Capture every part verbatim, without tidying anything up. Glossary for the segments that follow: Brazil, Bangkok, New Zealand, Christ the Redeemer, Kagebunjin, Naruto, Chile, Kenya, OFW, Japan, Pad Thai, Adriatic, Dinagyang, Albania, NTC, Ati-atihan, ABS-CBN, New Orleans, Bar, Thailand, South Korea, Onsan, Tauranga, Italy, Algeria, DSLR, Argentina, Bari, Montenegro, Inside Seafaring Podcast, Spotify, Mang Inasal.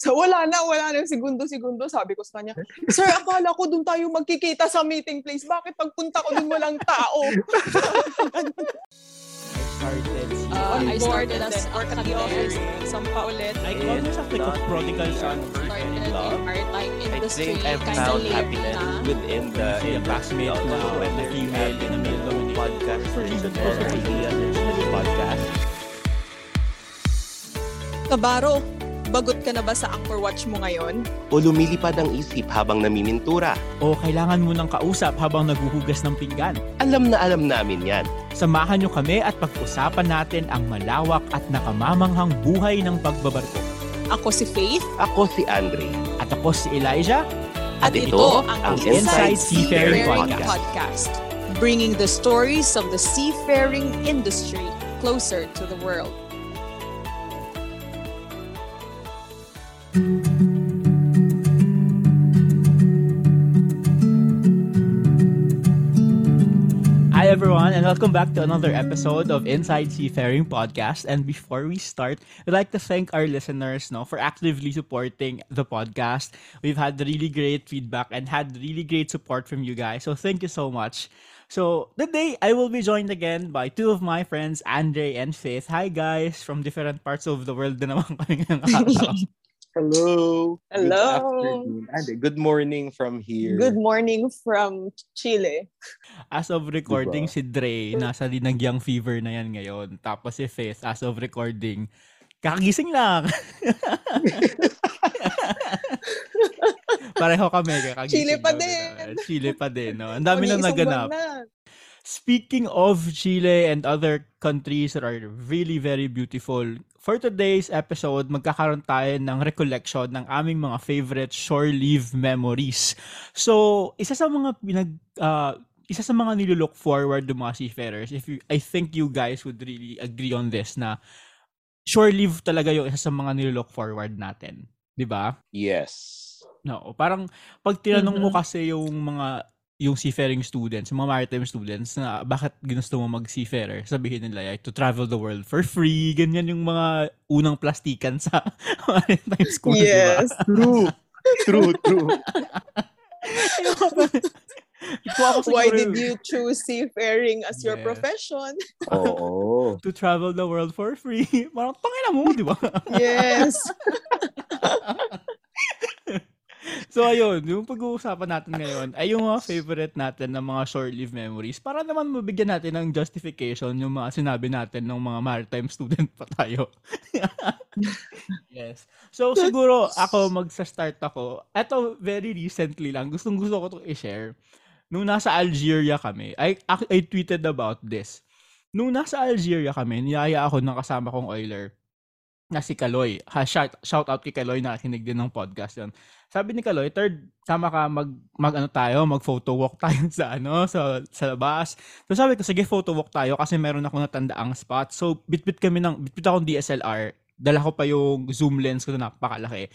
So wala na, wala na. Segundo-segundo, sabi ko sa kanya, sir, akala ko dun tayo magkikita sa meeting place. Bakit pagpunta ko dun walang tao? Uh, I started as work at the office in San Paulet. I always have like a prodigal son in love. I think I've found happiness within the classmate now and the female in the middle of the podcast for reasons or ideas in the podcast. Kabaro, bagot ka na ba sa anchor watch mo ngayon? O lumilipad ang isip habang namimintura? O kailangan mo ng kausap habang naghuhugas ng pinggan? Alam na alam namin yan. Samahan nyo kami at pag-usapan natin ang malawak at nakamamanghang buhay ng pagbabarko. Ako si Faith. Ako si Andre. At ako si Elijah. At, at ito, ito ang Inside, Inside Seafaring, Seafaring Podcast. Podcast. Bringing the stories of the seafaring industry closer to the world. Hi everyone and welcome back to another episode of Inside Seafaring Podcast. And before we start, I'd like to thank our listeners no, for actively supporting the podcast. We've had really great feedback and had really great support from you guys. So thank you so much. So today, I will be joined again by two of my friends, Andre and Faith. Hi guys, from different parts of the world na naman kami ngayon. Hello. Hello. Good afternoon. And good morning from here. Good morning from Chile. As of recording, diba? Si Dre, nasa dinagyang fever na yan ngayon. Tapos si Faith, as of recording, kakagising lang. Pareho kami, kakagising. Chile pa din. Chile pa din. No? Ang dami nang naganap. Na. Speaking of Chile and other countries that are really very beautiful, for today's episode, magkakaroon tayo ng recollection ng aming mga favorite shore leave memories. So, isa sa mga pinag uh, isa sa mga nilook forward ng mga seafarers, if you, I think you guys would really agree on this na shore leave talaga yung isa sa mga nilook forward natin, 'di ba? Yes. No, parang pag tinanong mo kasi yung mga yung seafaring students, mga maritime students, na bakit ginusto mo mag-seafarer? Sabihin nila, like, to travel the world for free. Ganyan yung mga unang plastikan sa maritime school, yes, diba? Yes, true. True, true. Why did you choose seafaring as yes. your profession? Oh. To travel the world for free. Parang tangina mo, diba? Yes. So ayun, yung pag-uusapan natin ngayon ay yung mga favorite natin ng mga short leave memories para naman mabigyan natin ng justification yung mga sinabi natin ng mga maritime student pa tayo. Yes. So siguro ako magsa-start ako. Eto very recently lang, gustong-gusto ko itong i-share. Nung nasa Algeria kami, I, I tweeted about this. Nung nasa Algeria kami, niyaya ako ng kasama kong oiler na si Kaloy. Ha, shout, shout out kay Kaloy na nakinig din ng podcast yun. Sabi ni Kaloy, third, sama ka mag, mag ano tayo, mag photo walk tayo sa ano, sa, sa labas. So sabi ko, sige photo walk tayo kasi meron akong natandaang spot. So bitbit kami ng, bitbit akong D S L R. Dala ko pa yung zoom lens ko na napakalaki.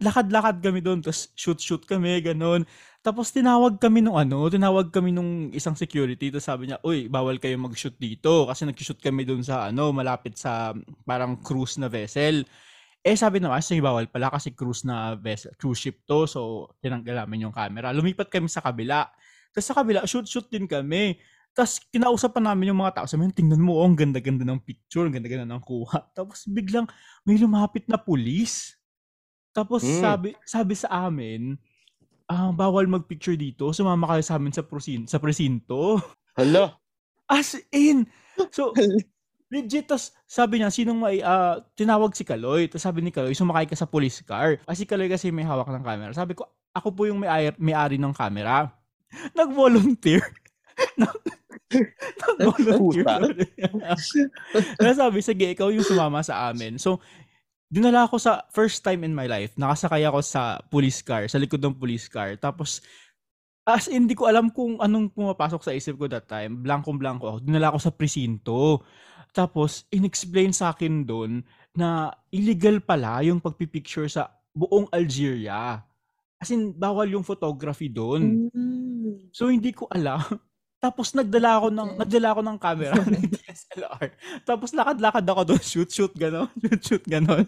Lakad-lakad kami doon, tapos shoot-shoot kami, ganun. Tapos tinawag kami nung ano, tinawag kami nung isang security, tapos sabi niya, uy, bawal kayo mag-shoot dito kasi nag-shoot kami doon sa ano, malapit sa parang cruise na vessel. Eh sabi naman, sige bawal pala kasi cruise na vessel, cruise ship to, so tinanggal namin yung camera. Lumipat kami sa kabila. Tapos sa kabila, shoot-shoot din kami. Tapos kinausap pa namin yung mga tao. Sabi, tingnan mo, oh, ang ganda-ganda ng picture, ang ganda-ganda ng kuha. Tapos biglang may lumapit na pulis. Tapos mm. sabi sabi sa amin, ah, bawal magpicture dito. Sumama kayo sa amin sa, prosin- sa presinto. Hala. As in. So, legit. Tapos sabi niya, sinong may, uh, tinawag si Kaloy. Tapos sabi ni Kaloy, sumakay ka sa police car. Kasi Kaloy kasi may hawak ng camera. Sabi ko, ako po yung may, may ari ng camera. Nag-volunteer. Nag-volunteer. Sabi, sige, ikaw yung sumama sa amin. So, dinala ako sa first time in my life, nakasakay ako sa police car, sa likod ng police car. Tapos, as in, di ko alam kung anong pumapasok sa isip ko that time. Blankong-blanko ako. Dinala ako sa presinto. Tapos, inexplain sa akin doon na illegal pala yung pagpipicture sa buong Algeria. As in, bawal yung photography doon. So, hindi ko alam. Tapos nagdala ako ng, okay. nagdala ako ng camera, ng D S L R. Tapos lakad-lakad ako doon, shoot-shoot, gano'n, shoot-shoot, gano'n.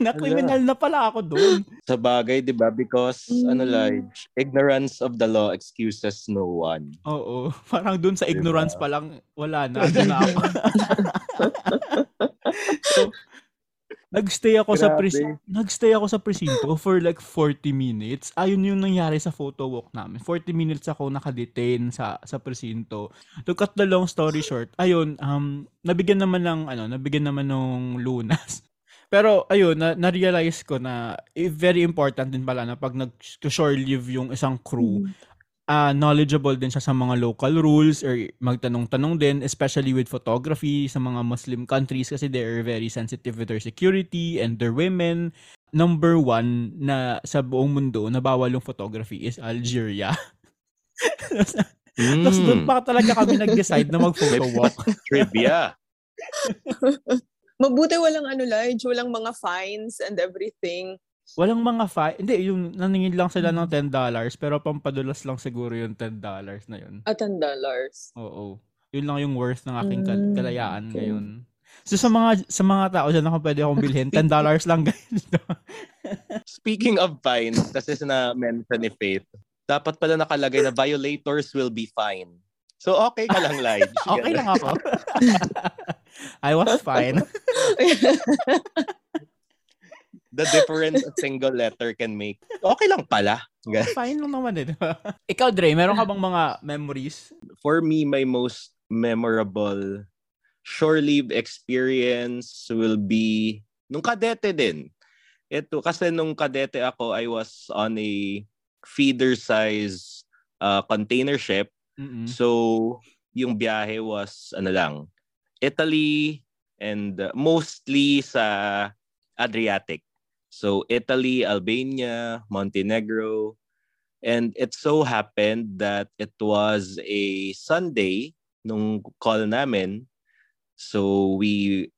Ina, criminal na pala ako doon. Sa bagay, di ba? Because, mm. ano like, ignorance of the law excuses no one. Oo, parang doon sa diba? Ignorance pa lang, wala na, dala ako. So, nagstay ako Grabe. sa presinto, nagstay ako sa presinto for like forty minutes. Ayun yung nangyari sa photo walk namin. forty minutes ako naka-detain sa sa presinto. To cut the long story short, ayun, um nabigyan naman ng ano, nabigyan naman ng lunas. Pero ayun, na, na-realize ko na eh, very important din pala na pag nag-shore leave yung isang crew, uh, knowledgeable din siya sa mga local rules or magtanong-tanong din, especially with photography sa mga Muslim countries kasi they are very sensitive with their security and their women. Number one na sa buong mundo na bawal yung photography is Algeria. mm. Tapos doon pa talaga kami nag-decide na mag-photo walk. Trivia. Mabuti walang ano, Lige, walang mga fines and everything. Walang mga fine. Hindi, yung naningin lang sila ng ten dollars, pero pampadulas lang siguro yung ten dollars na yun. Ah, ten dollars. Oo. Yun lang yung worth ng aking mm, kalayaan okay. ngayon. So sa mga sa mga tao dyan ako pwede akong bilhin, ten dollars lang guys. Speaking of fines, kasi na-mention ni Faith, dapat pala nakalagay na violators will be fined. So okay ka lang, Lige. Okay lang ako. I was fine. The difference a single letter can make. Okay lang pala. Fine lang naman eh. Ikaw, Dre, meron ka bang mga memories? For me, my most memorable shore leave experience will be nung kadete din. Ito, kasi nung kadete ako, I was on a feeder-size uh, container ship. Mm-hmm. So, yung biyahe was, ano lang, Italy and uh, mostly sa Adriatic. So, Italy, Albania, Montenegro. And it so happened that it was a Sunday nung call namin. So, we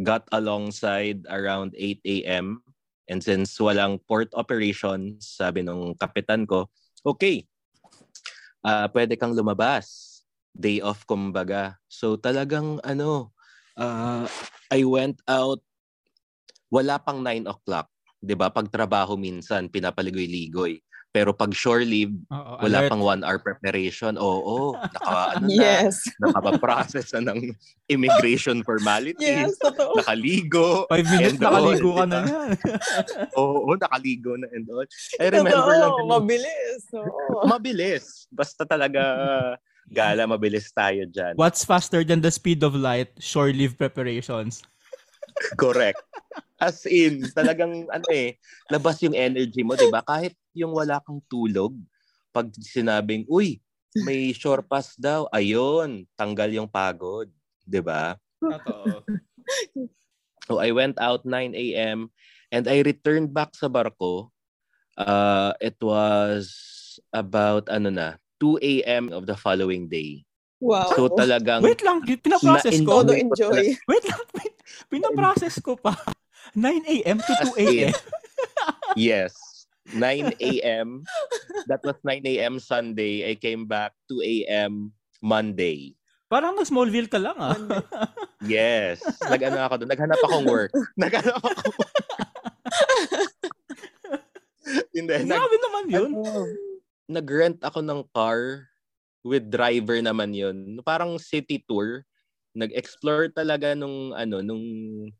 got alongside around eight a.m. And since walang port operations, sabi nung kapitan ko, okay, uh, pwede kang lumabas. Day off, kumbaga. So, talagang ano, uh, I went out. Wala pang nine o'clock, 'di ba? Pag trabaho minsan pinapaligoy-ligoy. Pero pag shore leave, oh, oh, wala alert. Pang one hour preparation. Oo, oh, naka ano yes. na, naka-process na ng immigration formalities. Yes, totoo. Nakaligo. five minutes nakaligo all, ka diba? Na yan. Oo, oh, nakaligo na and all. I remember totoo, lang ganun. Mabilis. Oo. Mabilis. Basta talaga gala mabilis tayo diyan. What's faster than the speed of light? Shore leave preparations. Correct. As in, talagang ano eh, labas yung energy mo, 'di ba? Kahit yung wala kang tulog, pag sinabing, "Uy, may shore pass daw." Ayun, tanggal yung pagod, 'di ba? Totoo. So I went out nine a.m. and I returned back sa barko. Uh, it was about ano na, two a.m. of the following day. Wow. So talagang Wait lang, pinaprocess ko. Todo enjoy. Wait lang, wait. Pinaprocess ko pa. nine a.m. to two a.m. Yes. nine a.m. That was nine a.m. Sunday. I came back two a.m. Monday. Parang nag-Smallville ka lang ah. Yes. Nag-ano ako doon. Naghanap akong work. Naghanap ako. Hindi. Grabe nag- naman yun. Ano, nag-rent ako ng car with driver naman yun. Parang city tour. Nag-explore talaga nung ano nung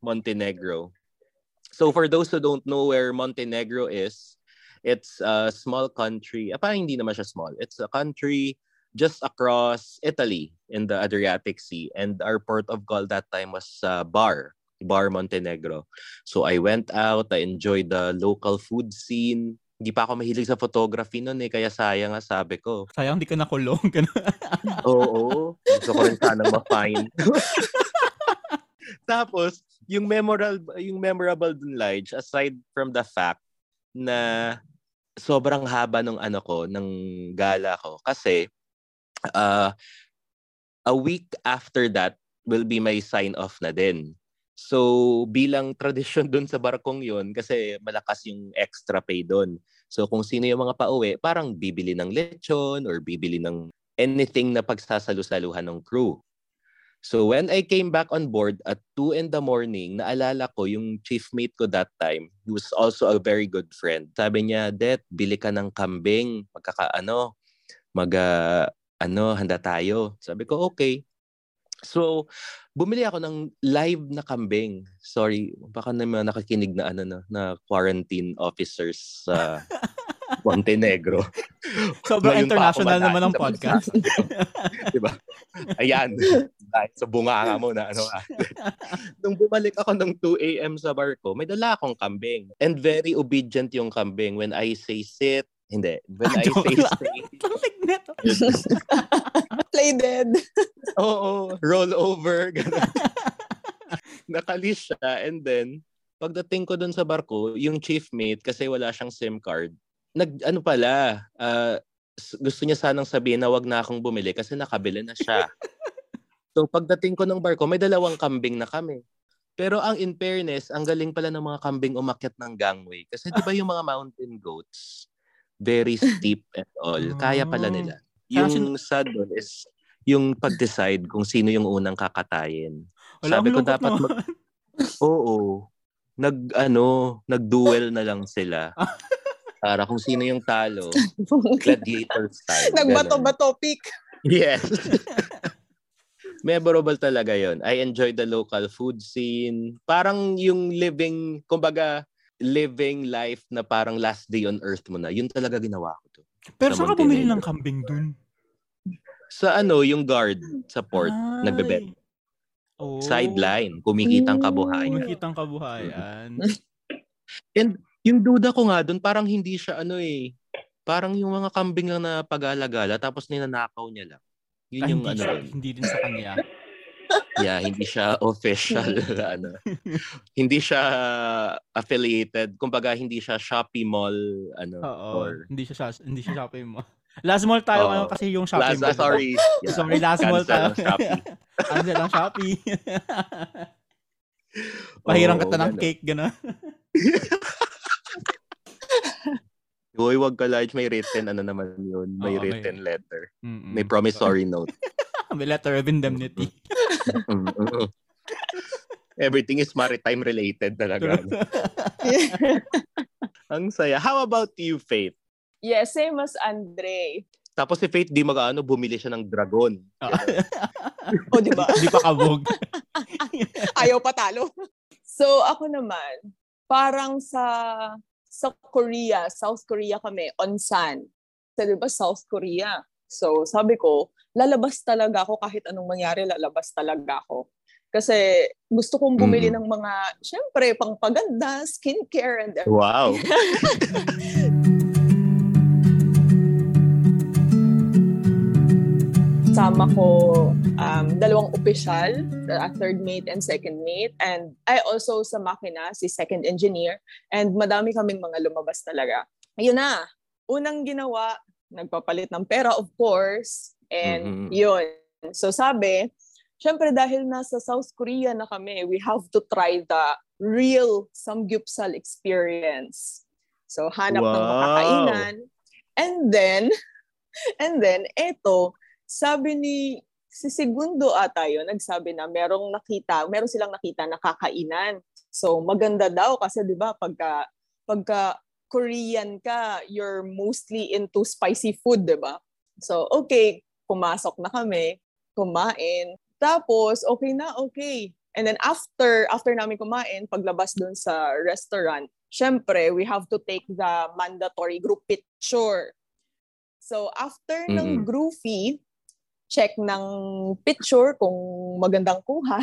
Montenegro. So for those who don't know where Montenegro is, it's a small country. Ah, parang hindi naman siya small. It's a country just across Italy in the Adriatic Sea. And our port of call that time was uh, Bar, Bar Montenegro. So I went out, I enjoyed the local food scene. Hindi pa ako mahilig sa photography noon eh, kaya sayang nga sabi ko. Sayang, di ka nakulong. Oo, gusto ko rin sanang ma-find. Tapos, yung memorable, yung memorable dun, Lige, aside from the fact na sobrang haba ng ano ko, ng gala ko. Kasi, uh, a week after that will be my sign-off na din. So, bilang tradisyon dun sa barkong yun, kasi malakas yung extra pay dun. So, kung sino yung mga pauwi, parang bibili ng lechon or bibili ng anything na pagsasalu-saluhan ng crew. So when I came back on board at two in the morning, naalala ko yung chief mate ko that time. He was also a very good friend. Sabi niya, "Det, bili ka ng kambing, magkakaano, mag, uh, ano, handa tayo." Sabi ko, okay. So bumili ako ng live na kambing. Sorry, baka naman nakakinig na ano na, na quarantine officers sa uh, Montenegro. Sobrang international naman ang podcast. Diba? Ayan. Sa bunga nga mo na ano. Nung bumalik ako ng two a.m. sa bar ko, may dala akong kambing. And very obedient yung kambing. When I say sit, hindi. When ah, I say lang. Stay. Tanglig na to. Play dead. Oo. Roll over. Nakalis siya. And then, pagdating ko dun sa bar ko, yung chief mate, kasi wala siyang SIM card, nag ano pala, uh, gusto niya sanang sabihin na wag na akong bumili kasi nakabili na siya. So pagdating ko ng bar ko, may dalawang kambing na kami. Pero ang in fairness, ang galing pala ng mga kambing umakyat ng gangway. Kasi di ba yung mga mountain goats, very steep and all. Kaya pala nila. Yung sad doon is yung pag-decide kung sino yung unang kakatayin. Wala, sabi ko dapat mag- Oo. Nag, ano, nag-duel na lang sila. Para kung sino yung talo, gladiator style. Nagbato-bato pick. Yes. Memorable talaga yon. I enjoyed the local food scene. Parang yung living, kumbaga, living life na parang last day on earth mo na. Yun talaga ginawa ko to. Pero saan ka bumili ng kambing dun? Sa ano, yung guard sa port, nagbebenta. Oh. Sideline, kumikitang kabuhayan. Kumikitang kabuhayan. And yung duda ko nga doon, parang hindi siya ano eh. Parang yung mga kambing lang na pag-alagala tapos ninanakaw niya lang. Yun yung ah, hindi ano. Siya, hindi din sa kanya. Yeah, hindi siya official ano. Hindi siya affiliated. Kumbaga hindi siya Shopee Mall ano. Oo, or hindi siya hindi siya Shopee Mall. Last Mall tayo ano kasi yung Shopee Mall. Sorry. Yeah. Sorry, Last Mall tayo. Ano lang Shopee. Pahirang oh, ka ta ng ano. Cake gano'n. Uy, wag ka large. May written, ano naman yun. May oh, written may... letter. Mm-mm. May promissory note. May letter of indemnity. Everything is maritime related talaga. Ang saya. How about you, Faith? Yeah, same as Andre. Tapos si Faith, di mag-ano, bumili siya ng dragon. Oh. O, diba? Di pa kabog. Ayaw patalo. So, ako naman, parang sa... sa Korea, South Korea kami, Onsan. So, diba, South Korea. So, sabi ko, lalabas talaga ako kahit anong mangyari, lalabas talaga ako. Kasi gusto kong bumili mm. ng mga, syempre, pangpaganda, skincare, and everything. Wow! Sama ko um, dalawang opisyal, uh, third mate and second mate. And I also sa makina, si second engineer. And madami kaming mga lumabas talaga. Ayun na, unang ginawa, nagpapalit ng pera, of course. And mm-hmm. yun. So sabi, syempre dahil nasa South Korea na kami, we have to try the real Samgyupsal experience. So hanap wow. ng makakainan. And then, and then, eto, sabi ni si Segundo ata yun, nagsabi na merong nakita, meron silang nakita na kakainan. So maganda daw kasi 'di ba pagka pagka Korean ka, you're mostly into spicy food, 'di ba? So okay, pumasok na kami, kumain. Tapos okay na, okay. And then after after namin kumain, paglabas dun sa restaurant, syempre we have to take the mandatory group picture. So after mm. ng groupie, check ng picture kung magandang kuha.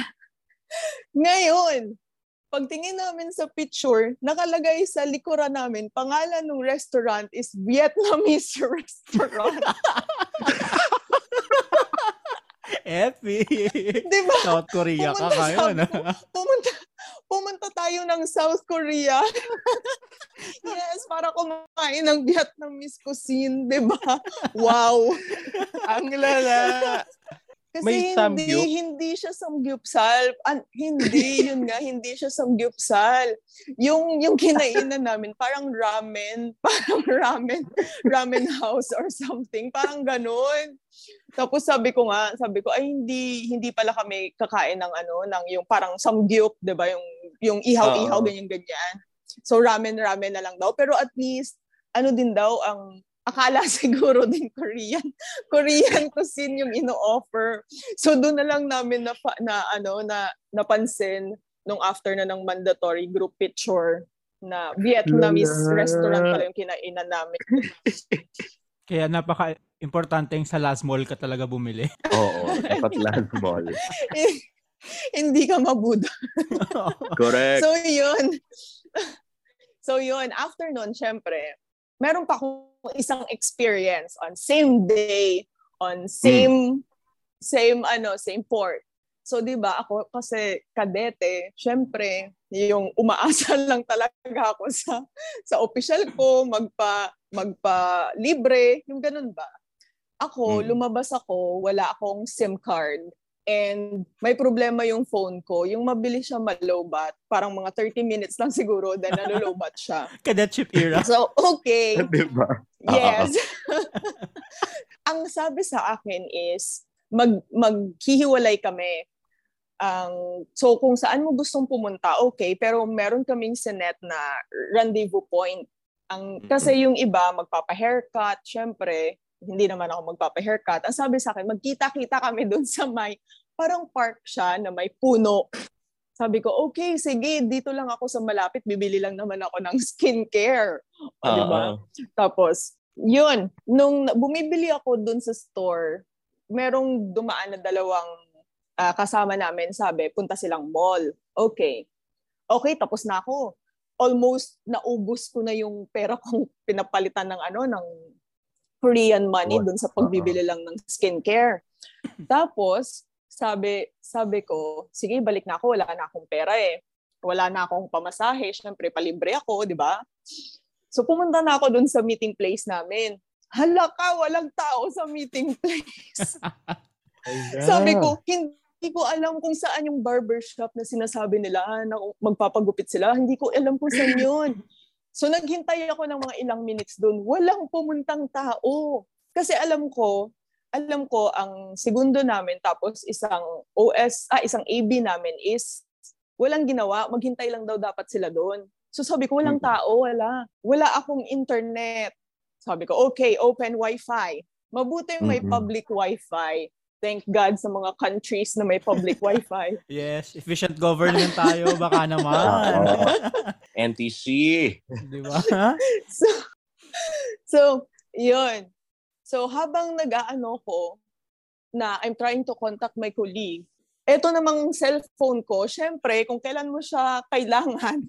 Ngayon, pagtingin namin sa picture, nakalagay sa likuran namin, pangalan ng restaurant is Vietnamese restaurant. Epic! Diba? South Korea pumunta ka kayo. Pumunta, pumunta tayo ng South Korea. Yes, para kumain ng Vietnamese cuisine, diba? Wow! Ang lala! Kasi hindi, hindi siya samgyupsal. An, hindi, yun nga, hindi siya samgyupsal. Yung, yung kinainan namin, parang ramen, parang ramen, ramen house or something, parang ganun. Tapos sabi ko nga, sabi ko, ay hindi, hindi pala kami kakain ng ano, ng yung parang samgyup, di ba? Yung, yung ihaw-ihaw, ganyan-ganyan. So ramen-ramen na lang daw. Pero at least, ano din daw ang, akala siguro din Korean. Korean cuisine yung ino-offer. So doon na lang namin na, na ano na napansin nung after na ng mandatory group picture na Vietnamese restaurant pala yung kinainan namin. Kaya napaka-importante yung sa last mall ka talaga bumili. Oo, dapat last mall. Hindi ka mabuda. Correct. So yun. So yun, after nun, syempre, meron pa akong isang experience on same day, on same, mm. same ano, same port. So, di ba, ako kasi kadete, syempre, yung umaasa lang talaga ako sa sa opisyal ko, magpa, magpa libre, yung ganun ba? Ako, mm. lumabas ako, wala akong SIM card. And may problema yung phone ko. Yung mabilis siya malobat. Parang mga thirty minutes lang siguro na nalolobat siya. Kadetship era. So, okay. Diba? Yes. Ang sabi sa akin is, mag maghihiwalay kami. Um, so, kung saan mo gustong pumunta, okay. Pero meron kaming sinet na rendezvous point. Ang, kasi yung iba, magpapa-haircut, syempre. Hindi naman ako magpapa-haircut. Ang sabi sa akin, magkita-kita kami doon sa may, parang park siya na may puno. Sabi ko, okay, sige, dito lang ako sa malapit, bibili lang naman ako ng skincare. O, uh-huh. Diba? Tapos, yun, nung bumibili ako doon sa store, merong dumaan na dalawang uh, kasama namin, sabi, punta silang mall. Okay. Okay, tapos na ako. Almost naubos ko na yung pera kong pinapalitan ng ano, ng Korean money dun sa pagbibili lang ng skincare. Tapos, sabi sabi ko, sige, balik na ako. Wala na akong pera eh. Wala na akong pamasahe. Siyempre, palibre ako, di ba? So, pumunta na ako dun sa meeting place namin. Hala ka, walang tao sa meeting place. Sabi ko, hindi ko alam kung saan yung barbershop na sinasabi nila na magpapagupit sila. Hindi ko alam kung saan yun. So, naghintay ako ng mga ilang minutes doon. Walang pumuntang tao. Kasi alam ko, alam ko ang segundo namin tapos isang O S, ah, isang A B namin is walang ginawa. Maghintay lang daw dapat sila doon. So, sabi ko, walang tao, wala. Wala akong internet. Sabi ko, okay, open Wi-Fi. Mabuti may mm-hmm. public Wi-Fi. Thank God sa mga countries na may public Wi-Fi. Yes, efficient government tayo. Baka naman. N T C. Di ba? So, so, yun. So, habang nag-aano ko na I'm trying to contact my colleague, eto namang cellphone ko, syempre, kung kailan mo siya kailangan,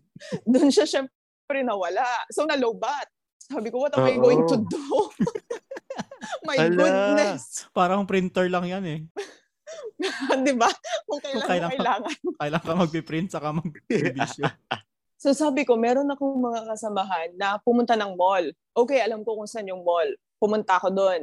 dun siya syempre nawala. So, nalobat. Sabi ko, what am I Uh-oh. going to do? My Hala. goodness. Parang printer lang yan eh. Di ba? Kung kailan kung kailangan, kailangan. Kailangan ka mag-print saka mag-bisyo. So sabi ko, meron akong mga kasamahan na pumunta ng mall. Okay, alam ko kung saan yung mall. Pumunta ako doon.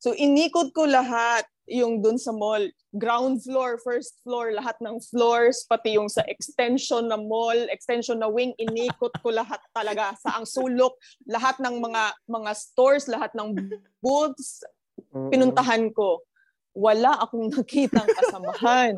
So inikot ko lahat yung doon sa mall. Ground floor, first floor, lahat ng floors, pati yung sa extension na mall, extension na wing, inikot ko lahat talaga. Sa ang sulok, lahat ng mga mga stores, lahat ng booths, pinuntahan ko. Wala akong nakitang kasamahan.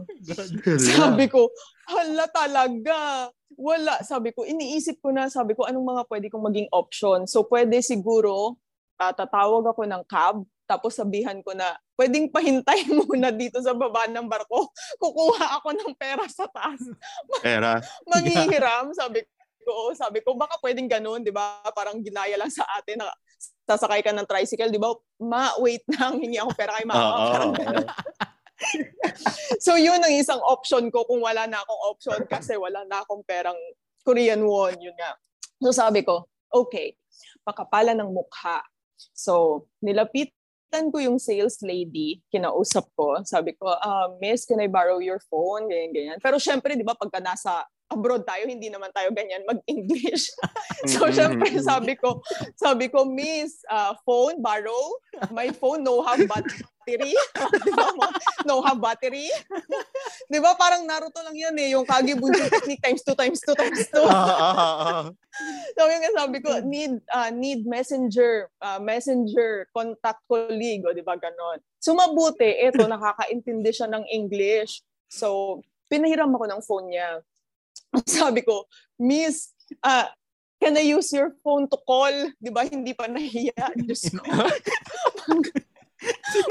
Sabi ko, hala talaga. Wala. Sabi ko, iniisip ko na, sabi ko, anong mga pwede kong maging option? So, pwede siguro, uh, tatawag ako ng cab, tapos sabihan ko na, pwedeng pahintay muna dito sa baba ng barko. Kukuha ako ng pera sa taas. Pera? Manghihiram, sabi ko. Sabi ko, baka pwedeng ganun, di ba? Parang ginaya lang sa atin na sasakay ka ng tricycle, di ba? Ma, wait lang, hingi ako pera kay mama. Oh, oh, oh. So, yun ang isang option ko kung wala na akong option kasi wala na akong perang Korean won, yun nga. So, sabi ko, okay, pakapala ng mukha. So, nilapitan ko yung sales lady, kinausap ko. Sabi ko, uh, miss, can I borrow your phone? Ganyan, ganyan. Pero syempre, di ba, pagka nasa abroad tayo, hindi naman tayo ganyan mag-English. So, syempre, sabi ko, sabi ko, miss, uh, phone, borrow? My phone, no have, but battery. No have battery. Di ba parang Naruto lang yun eh, yung Kagebunjin technique times two times two times two. So yung sabi ko, need uh, need messenger, uh, messenger, contact colleague, o di ba ganon. So mabuti, eto, nakakaintindi siya ng English. So pinahiram ako ng phone niya. Sabi ko, Miss, ah, uh, can I use your phone to call? Di ba, hindi pa nahiya. Diyos ko.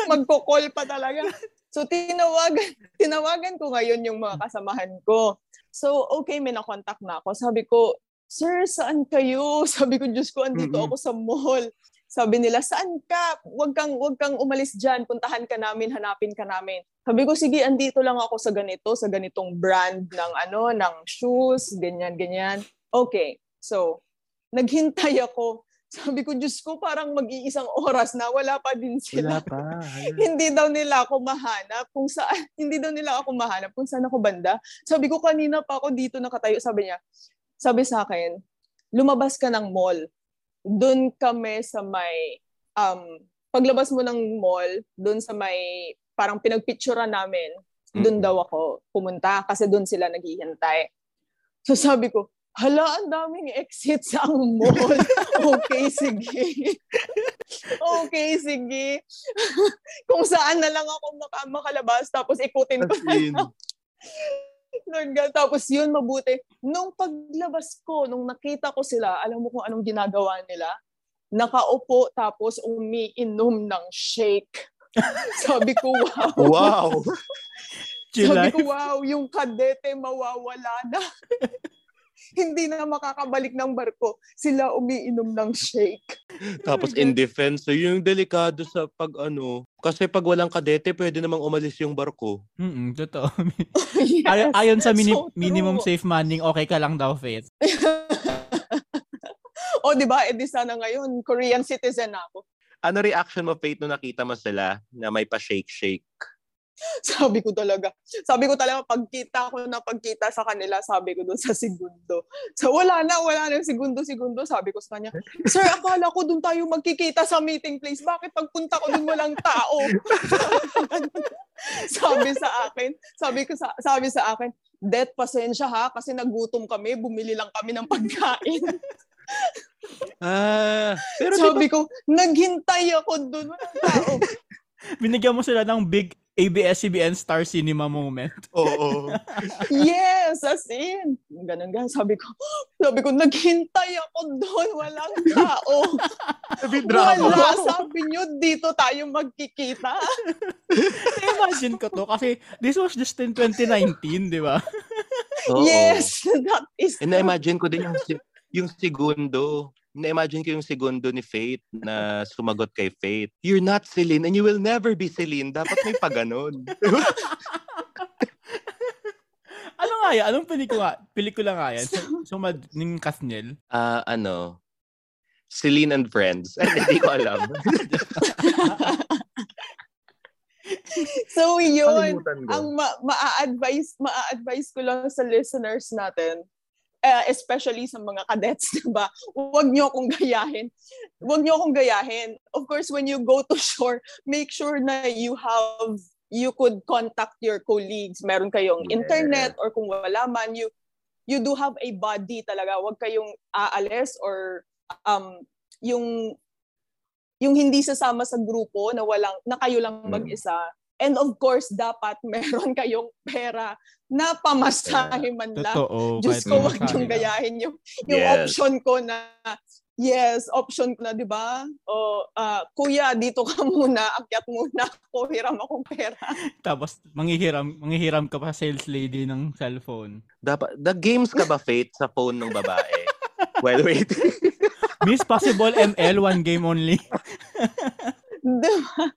Magko-call pa talaga. So, tinawagan, tinawagan ko ngayon yung mga kasamahan ko. So, okay, may na-contact na ako. Sabi ko, sir, saan kayo? Sabi ko, Diyos ko, andito ako sa mall. Sabi nila, saan ka? Huwag kang, huwag kang umalis dyan. Puntahan ka namin, hanapin ka namin. Sabi ko, sige, andito lang ako sa ganito, sa ganitong brand ng ano, ng shoes, ganyan, ganyan. Okay. So, naghintay ako. Sabi ko, Diyos ko, parang mag-iisang oras na wala pa din sila. Wala pa. Hindi daw nila ako mahanap kung saan, hindi daw nila ako mahanap kung saan ako banda. Sabi ko, kanina pa ako dito nakatayo. Sabi niya, sabi sa akin, lumabas ka ng mall. Doon kami sa may, um, paglabas mo ng mall, doon sa may, parang pinagpicturean namin, doon daw ako pumunta kasi doon sila naghihintay. So, sabi ko, hala, ang daming exit sa ang mall. Okay, sige. Okay, sige. Kung saan na lang ako makalabas, tapos ikutin ko na. Lord God, tapos yun, mabuti. Nung paglabas ko, nung nakita ko sila, alam mo kung anong ginagawa nila? Nakaupo, tapos umiinom ng shake. Sabi ko, wow. Wow. Sabi ko, wow, yung kadete mawawala na. Hindi na makakabalik ng barko. Sila umiinom ng shake. Tapos in defense, so yung delikado sa pag ano, kasi pag walang kadete, pwede namang umalis yung barko. Mm-mm, totoo. Yes, Ay- ayon sa mini- so minimum safe manning, okay ka lang daw, Faith. O, oh, diba? E di sana ngayon, Korean citizen ako. Ano reaction mo, Faith, nung nakita mo sila na may pa-shake-shake? Sabi ko talaga, sabi ko talaga, pagkita ko na pagkita sa kanila, sabi ko doon sa segundo. So, wala na, wala na yung segundo-segundo. Sabi ko sa kanya, sir, akala ko doon tayo magkikita sa meeting place. Bakit pagpunta ko doon walang tao? Sabi sa akin, sabi ko sa, sabi sa akin, Det, pasensya ha, kasi nagutom kami, bumili lang kami ng pagkain. Ah, pero sabi diba... ko, naghintay ako doon, walang tao. Binigyan mo sila ng big A B S C B N Star Cinema moment. Oo. Yes, as in. Ganun ganun. Sabi ko, sabi ko, naghintay ako doon. Walang tao. Wala, sabi nyo, dito tayo magkikita. Imagine ko to, kasi this was just in twenty nineteen, di ba? Yes, that is. And na-imagine ko din yung, yung segundo. Na-imagine ko yung segundo ni Faith na sumagot kay Faith. You're not Celine and you will never be Celine. Dapat may paganon. Ano nga yan? Anong pelikula, pelikula nga yan? Sumad so, so, ng Katniel? Ah, uh, ano? Celine and Friends. Ay, hindi ko alam. So, yun. Ang ma- maa-advise, maa-advise ko lang sa listeners natin, Uh, especially sa mga cadets, diba? Huwag nyo akong gayahin. Huwag nyo akong gayahin. Of course, when you go to shore, make sure na you have, you could contact your colleagues. Meron kayong yeah. internet or kung wala man, you you do have a buddy talaga. Huwag kayong aalis or um yung yung hindi sasama sa grupo na walang na kayo lang mag-isa. Mm. And of course, dapat meron kayong pera na pamasahe man lang. Totoo, Diyos ko, wag niyong gayahin yung, yung yes. option ko na, yes, option ko na, di ba? O, uh, kuya, dito ka muna, akyat muna ako, hiram akong pera. Tapos, manghihiram, manghihiram ka pa sales lady ng cellphone. Dapat, the games ka ba, Faith, sa phone ng babae? Well, wait. Miss Possible M L, one game only. Diba?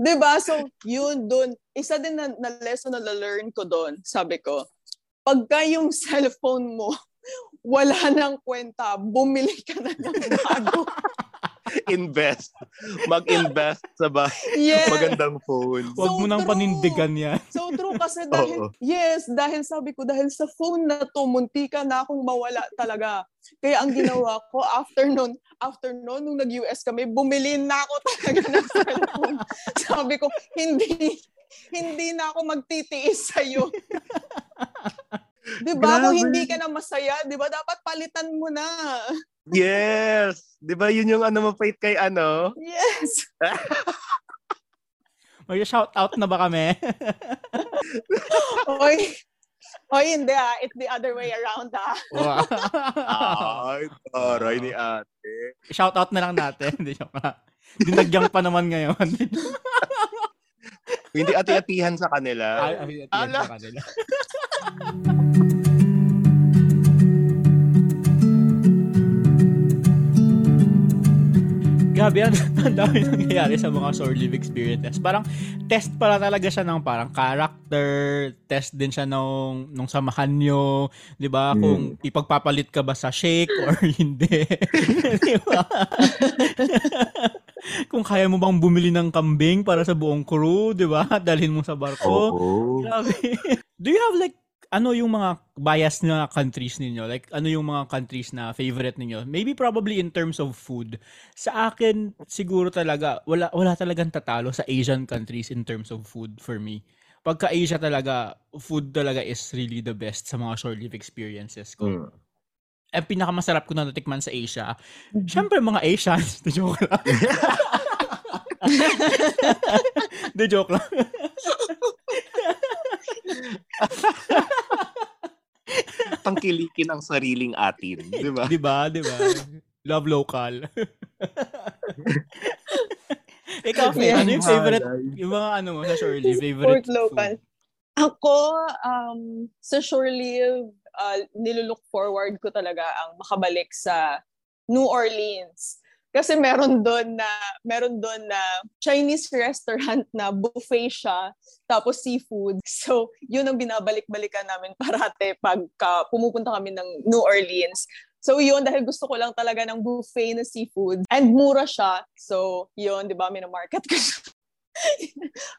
Diba? So, yun, dun. Isa din na, na lesson na na-learn ko dun, sabi ko, pagka yung cellphone mo, wala nang kwenta, bumili ka na ng bago. invest. Mag-invest sa ba- yes. magandang phone. Huwag so mo nang panindigan yan. So true kasi dahil, yes, dahil sabi ko, dahil sa phone na to, muntika na akong mawala talaga. Kaya ang ginawa ko, after noon, after noon, nung nag-U S kami, bumili na ako talaga ng cellphone. Sabi ko, hindi, hindi na ako magtitiis sa'yo. Diba? Grabe. Kung hindi ka na masaya, diba? Dapat palitan mo na. Yes! Diba yun yung ano mapait kay ano? Yes! Mag-shout out na ba kami? Oy, oy, hindi ah. It's the other way around ah. Wow. Ay, taray ni ate. Shout out na lang natin. Hindi siya pa. Dinagyang pa naman ngayon. Hindi ati-atihan sa kanila. Ay, ati-atihan Ala. sa kanila. Grabe, ang dami nangyayari sa mga short lived experiences. Parang test pala talaga siya ng parang character, test din siya nung, nung samahan nyo, di ba? Mm. Kung ipagpapalit ka ba sa shake or hindi. Di ba? Kung kaya mo bang bumili ng kambing para sa buong crew, di ba? Dalhin mo sa barko. Oh. Grabe. Do you have like ano yung mga bias na countries ninyo? Like, ano yung mga countries na favorite ninyo? Maybe probably in terms of food. Sa akin, siguro talaga, wala, wala talagang tatalo sa Asian countries in terms of food for me. Pagka Asia talaga, food talaga is really the best sa mga short-lived experiences ko. Mm. Ang pinakamasarap ko na natikman sa Asia, mm-hmm. syempre mga Asians. The joke lang. The joke lang. Tangkilikin ang sariling atin, di ba? Di ba, di ba? Love local. Ikaw, Faye, ano yung favorite, yung mga ano mo sa shore live, favorite food? Local. Ako, um, sa shore live, uh, nilulook forward ko talaga ang makabalik sa New Orleans. Kasi meron doon na meron doon na Chinese restaurant na buffet siya tapos seafood. So, yun ang binabalik-balikan namin parate pag uh, pumupunta kami ng New Orleans. So, yun dahil gusto ko lang talaga ng buffet na seafood and mura siya. So, yun, 'di ba, mina-market ko siya.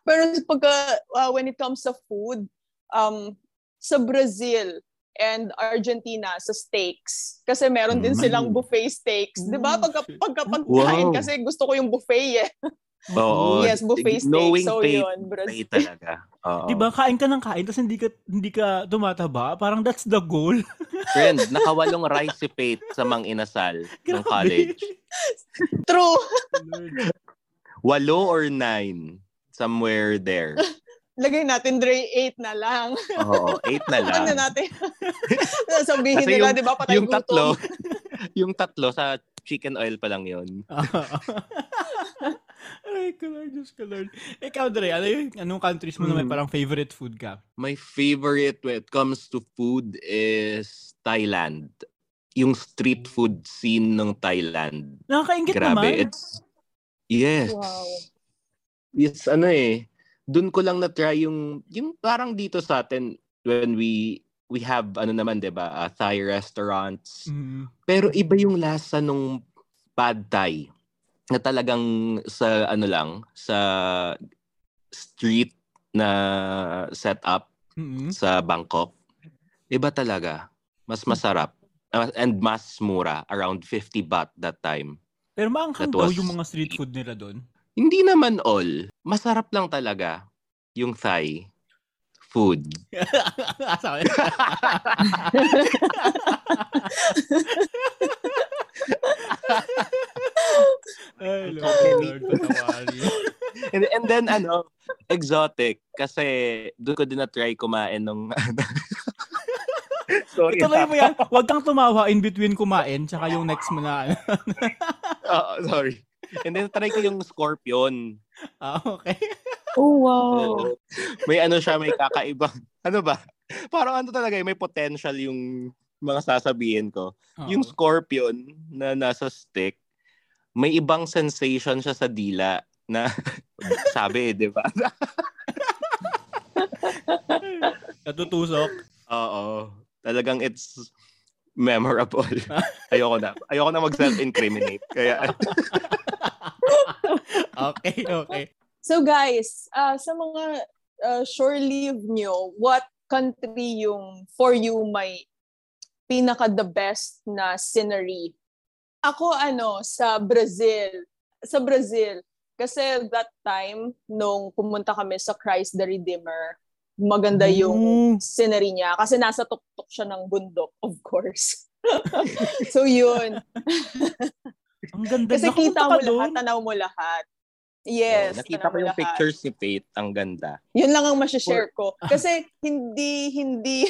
Pero pag uh, when it comes sa food, um sa Brazil and Argentina sa steaks. Kasi meron din silang buffet steaks. Di ba? Pagka, pagka, pagkain wow. kasi gusto ko yung buffet eh. Oo. Yes, buffet steaks. So pay, yun. Pay talaga. Uh-oh. Di ba? Kain ka ng kain tapos hindi ka, hindi ka tumataba. Parang that's the goal. Friend, nakawalong rice-ipate sa Mang Inasal ng college. True. Walo or nine. Somewhere there. Lagay natin, Dre, eight na lang. Oo, eight na lang. Ano natin? Sabihin kasi nila, yung, di ba, patay yung gutom. Tatlo, yung tatlo, sa chicken oil pa lang yun. Ay, kalor, Diyos kalor. Ikaw, Dre, ano yung, anong countries mo hmm. na may parang favorite food ka? My favorite when it comes to food is Thailand. Yung street food scene ng Thailand. Nakakaingit Grabe, naman. It's, yes. Wow. It's ano eh. Doon ko lang na-try yung, yung parang dito sa atin when we we have ano naman, diba, uh, Thai restaurants. Mm. Pero iba yung lasa nung pad Thai na talagang sa ano lang, sa street na setup mm-hmm. sa Bangkok. Iba talaga. Mas masarap. Uh, and mas mura. Around fifty baht that time. Pero maanghang daw yung mga street food nila doon. Hindi naman all. Masarap lang talaga yung Thai food. Ay, Lord, Lord, patawari. And, and then, ano, exotic. Kasi doon ko din na-try kumain ng... Sorry. Ituloy mo yan. Huwag kang tumawa in between kumain tsaka yung next mo na... oh, sorry. And then, try ko yung scorpion. Ah, okay. Oh, wow. May ano siya, may kakaibang, ano ba? Parang ano talaga, may potential yung mga sasabihin ko. Oh. Yung scorpion na nasa stick, may ibang sensation siya sa dila na sabi, di ba? Natutusok. Oo. Talagang it's... memorable. Ayoko na. Ayoko na mag-self-incriminate. Kaya... okay, okay. So guys, uh, sa mga uh, shore leave nyo, what country yung for you may pinaka-the best na scenery? Ako ano, sa Brazil. Sa Brazil. Kasi that time, nung pumunta kami sa Christ the Redeemer, maganda yung mm. scenery niya. Kasi nasa tuktok siya ng bundok, of course. So yun. Ang ganda. Kasi kita mo lahat, tanaw mo lahat. Yes. So, nakita ko yung lahat. Pictures ni Faith. Ang ganda. Yun lang ang masashare ko. Kasi hindi, hindi,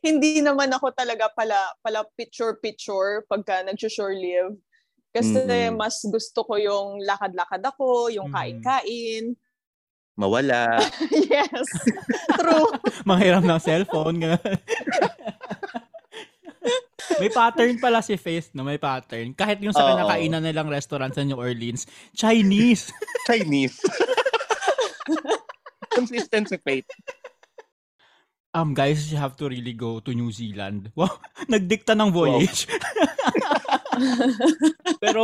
hindi naman ako talaga pala, pala picture-picture pagka nag-shore live. Kasi mm. mas gusto ko yung lakad-lakad ako, yung mm. kain-kain. Mawala. Yes. True. Manghiram ng cellphone. May pattern pala si Faith, no? May pattern. Kahit yung sa kinakainan nilang restaurant sa New Orleans, Chinese. Chinese. Consistent si Faith. Um, guys, you have to really go to New Zealand. Wow, nagdikta ng voyage. Wow. Pero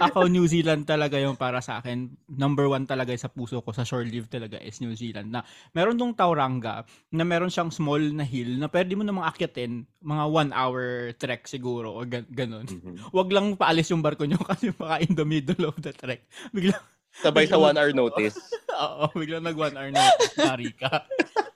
ako, New Zealand talaga yung para sa akin. Number one talaga sa puso ko sa shore leave talaga is New Zealand. Na meron tong Tauranga na meron siyang small na hill na pwede mo namang akyatin, mga one hour trek siguro o gan- ganun. Mm-hmm. Wag lang paalis yung barko nyo kasi baka in the middle of the trek. Biglang, sabay biglang, sa one hour notice. Oo, biglang nag one hour notice. Narika.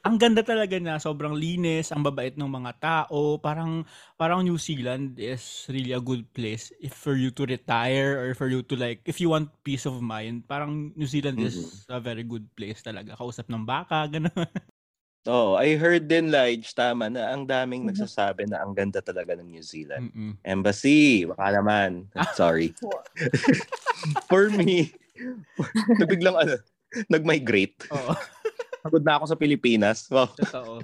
Ang ganda talaga na, sobrang linis, ang babait ng mga tao. Parang parang New Zealand is really a good place if for you to retire or for you to like, if you want peace of mind, parang New Zealand mm-hmm. is a very good place talaga. Kausap ng baka, gano'n. Oh, I heard din, like, tama na, ang daming mm-hmm. nagsasabi na ang ganda talaga ng New Zealand. Mm-hmm. Embassy, baka naman. Sorry. For me, biglang ano, nag-migrate. Oo. Pagod na ako sa Pilipinas. Wow. Totoo.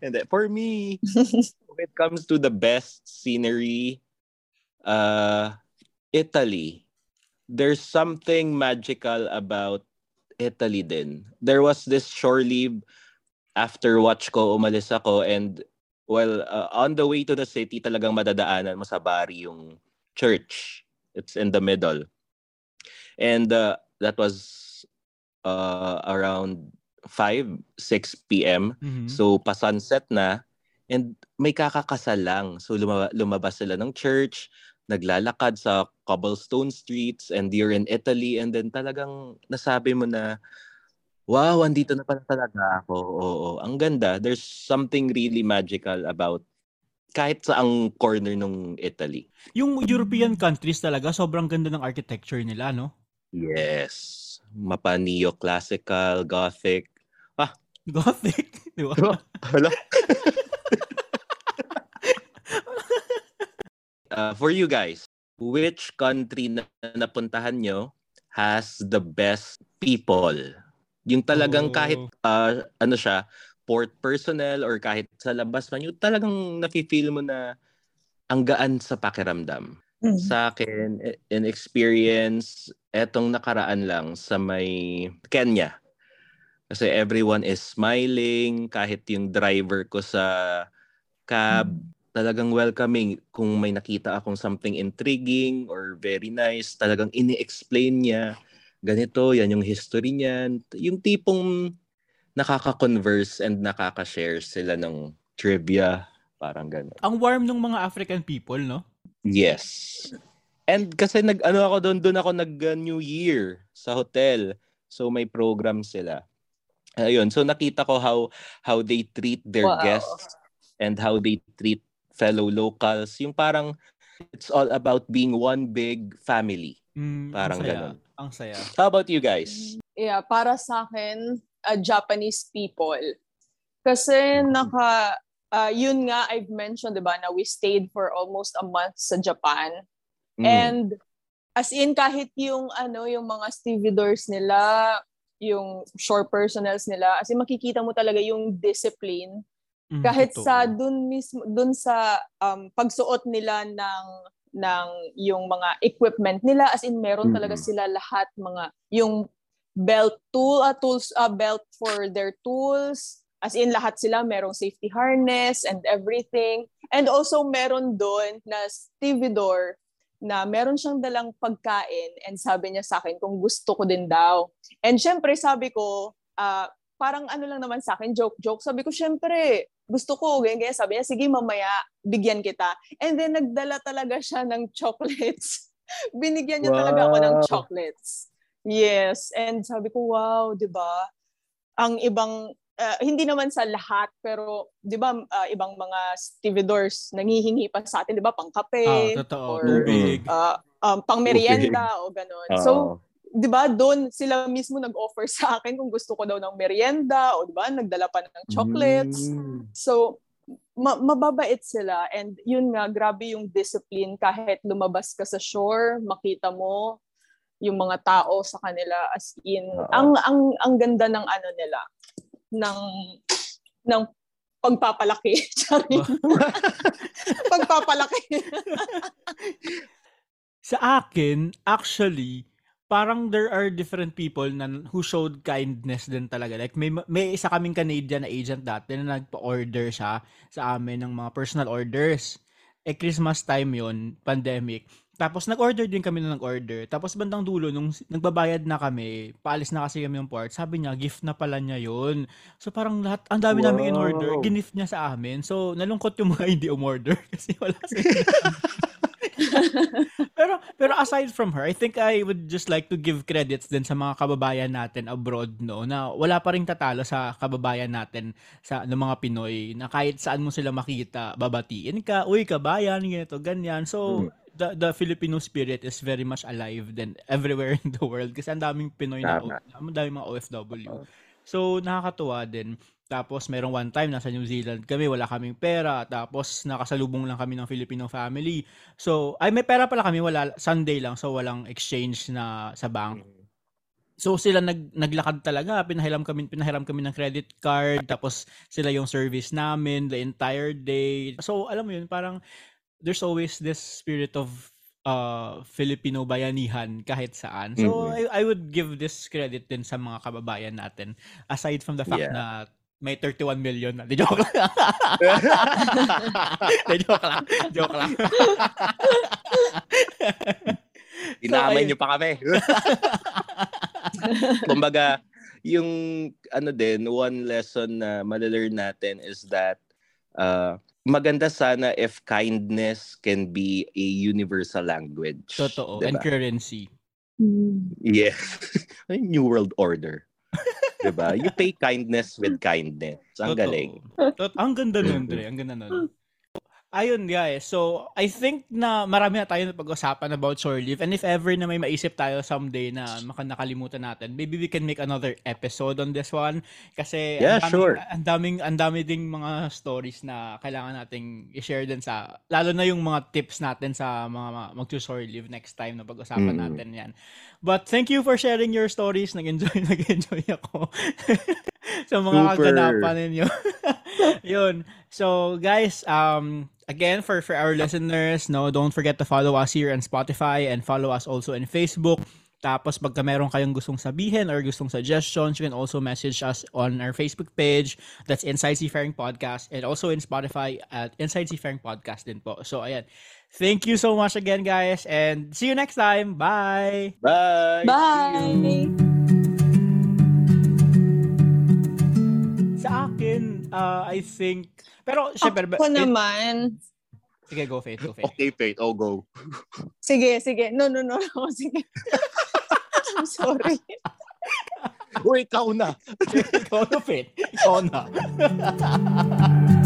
And then, for me, when it comes to the best scenery, uh, Italy. There's something magical about Italy din. There was this shore leave after watch ko, umalis ako, and well, uh, on the way to the city, talagang madadaanan mo sa Bari yung church. It's in the middle. And uh, that was Uh, around five, six p.m. Mm-hmm. So, pa-sunset na. And may kakakasal lang. So, lumab- lumabas sila ng church, naglalakad sa cobblestone streets, and you're in Italy. And then talagang nasabi mo na, wow, andito na pala talaga ako. Oo, oo. Ang ganda. There's something really magical about kahit sa ang corner ng Italy. Yung European countries talaga, sobrang ganda ng architecture nila, no? Yes. Mapa neo-classical, gothic. Ah, gothic? Di ba? Wala. uh, for you guys, which country na napuntahan nyo has the best people? Yung talagang oh. kahit uh, ano siya, port personnel or kahit sa labas man, yung talagang nafe-feel mo na ang gaan sa pakiramdam. Mm. Sa akin, in experience, etong nakaraan lang sa may Kenya. Kasi everyone is smiling, kahit yung driver ko sa cab, mm. talagang welcoming. Kung may nakita akong something intriguing or very nice, talagang ini-explain niya. Ganito, yan yung history niyan. Yung tipong nakaka-converse and nakaka-share sila ng trivia, parang ganun. Ang warm ng mga African people, no? Yes. And kasi nag ano ako doon doon ako nag uh, New Year sa hotel. So may program sila. Ayun, so nakita ko how how they treat their wow. guests and how they treat fellow locals. Yung parang it's all about being one big family. Mm, parang ang saya. Ganun. Ang saya. How about you guys? Yeah, para sa akin, uh, Japanese people. Kasi naka Uh, yun nga, I've mentioned, diba, na we stayed for almost a month sa Japan. Mm. And as in, kahit yung, ano, yung mga stevedores nila, yung shore personnels nila, as in, makikita mo talaga yung discipline. Mm, kahit ito. sa dun mismo, dun sa um, pagsuot nila ng, ng yung mga equipment nila, as in, meron mm. talaga sila lahat mga, yung belt tool, uh, tools, uh, belt for their tools, As in, lahat sila merong safety harness and everything. And also, meron doon na stevedore na meron siyang dalang pagkain and sabi niya sa akin kung gusto ko din daw. And syempre, sabi ko, uh, parang ano lang naman sa akin, joke-joke. Sabi ko, syempre, gusto ko. Ganyan-ganyan. Sabi niya, sige, mamaya, bigyan kita. And then, nagdala talaga siya ng chocolates. Binigyan niya wow. talaga ako ng chocolates. Yes. And sabi ko, wow, di ba? Ang ibang... Uh, hindi naman sa lahat, pero di ba uh, ibang mga stevedores nangihingi pa sa atin, di ba, pang kape, ah, or uh, um, pang merienda, o gano'n. Ah. So, di ba, doon sila mismo nag-offer sa akin kung gusto ko daw ng merienda, o di ba, nagdala pa ng chocolates. Mm. So, ma- mababait sila. And yun nga, grabe yung discipline kahit lumabas ka sa shore, makita mo yung mga tao sa kanila as in. Ah. Ang, ang, ang ganda ng ano nila. ng ng pagpapalaki. Pagpapalaki. Sa akin, actually, parang there are different people na, who showed kindness din talaga. Like, may, may isa kaming Canadian na agent dati na nagpa-order siya sa amin ng mga personal orders. Eh, Christmas time yon, pandemic. Tapos, nag-order din kami na nag-order. Tapos, bandang dulo, nung nagbabayad na kami, paalis na kasi kami ng port, sabi niya, gift na pala niya yun. So, parang lahat, ang dami wow. namin in-order, ginift niya sa amin. So, nalungkot yung mga hindi umorder kasi wala sila. pero, pero aside from her, I think I would just like to give credits din sa mga kababayan natin abroad, no? Na wala pa rin tatalo sa kababayan natin sa ng mga Pinoy na kahit saan mo sila makita, babatiin ka, uy, kabayan, ganito, ganyan. So, hmm. The, the Filipino spirit is very much alive then everywhere in the world kasi ang daming Pinoy na, ang daming mga O F W. So, nakakatuwa din. Tapos, merong one time, nasa New Zealand kami, wala kaming pera. Tapos, nakasalubong lang kami ng Filipino family. So, ay, may pera pala kami, wala, Sunday lang, so walang exchange na sa bank. So, sila nag, naglakad talaga, pinahiram kami, pinahiram kami ng credit card, tapos sila yung service namin, the entire day. So, alam mo yun, parang, there's always this spirit of uh, Filipino bayanihan kahit saan. So, mm-hmm. I, I would give this credit din sa mga kababayan natin. Aside from the fact yeah. na may thirty-one million na. Di joke lang. Di joke lang. Joke lang. Inamay so, niyo pa kami. Kumbaga, yung ano din, one lesson na malalearn natin is that uh, maganda sana if kindness can be a universal language. Totoo. Diba? And currency. Yes. Yeah. New World Order. Diba? You pay kindness with kindness. Ang Totoo. Galing. Totoo. Ang ganda nun, Dre. Ang ganda nun. Ayun, guys. So, I think na marami na tayo na pag-usapan about shore leave. And if ever na may maisip tayo someday na makanakalimutan natin, maybe we can make another episode on this one. Kasi yeah, ang daming, sure. ang daming, ang dami ding mga stories na kailangan nating i-share din sa, lalo na yung mga tips natin sa mga mag-shore leave next time na pag-usapan mm. natin yan. But thank you for sharing your stories. Nag-enjoy, nag-enjoy ako. Sa mga Super. Kaganapan ninyo. Yun. So, guys, um... again, for, for our listeners, no, don't forget to follow us here on Spotify and follow us also on Facebook. Tapos, pagka meron kayong gustong sabihin or gustong suggestions, you can also message us on our Facebook page. That's Inside Seafaring Podcast. And also in Spotify at Inside Seafaring Podcast din po. So, ayan. Thank you so much again, guys. And see you next time. Bye! Bye! Bye! Sa akin, uh, I think... Pero, syempre... Ako it... naman. Sige, go, Faith. Go, Faith. Okay, Faith. Oh, go. Sige, sige. No, no, no. no. Sige. I'm sorry. Uy, ikaw na. Ikaw na, Faith. Ikaw na.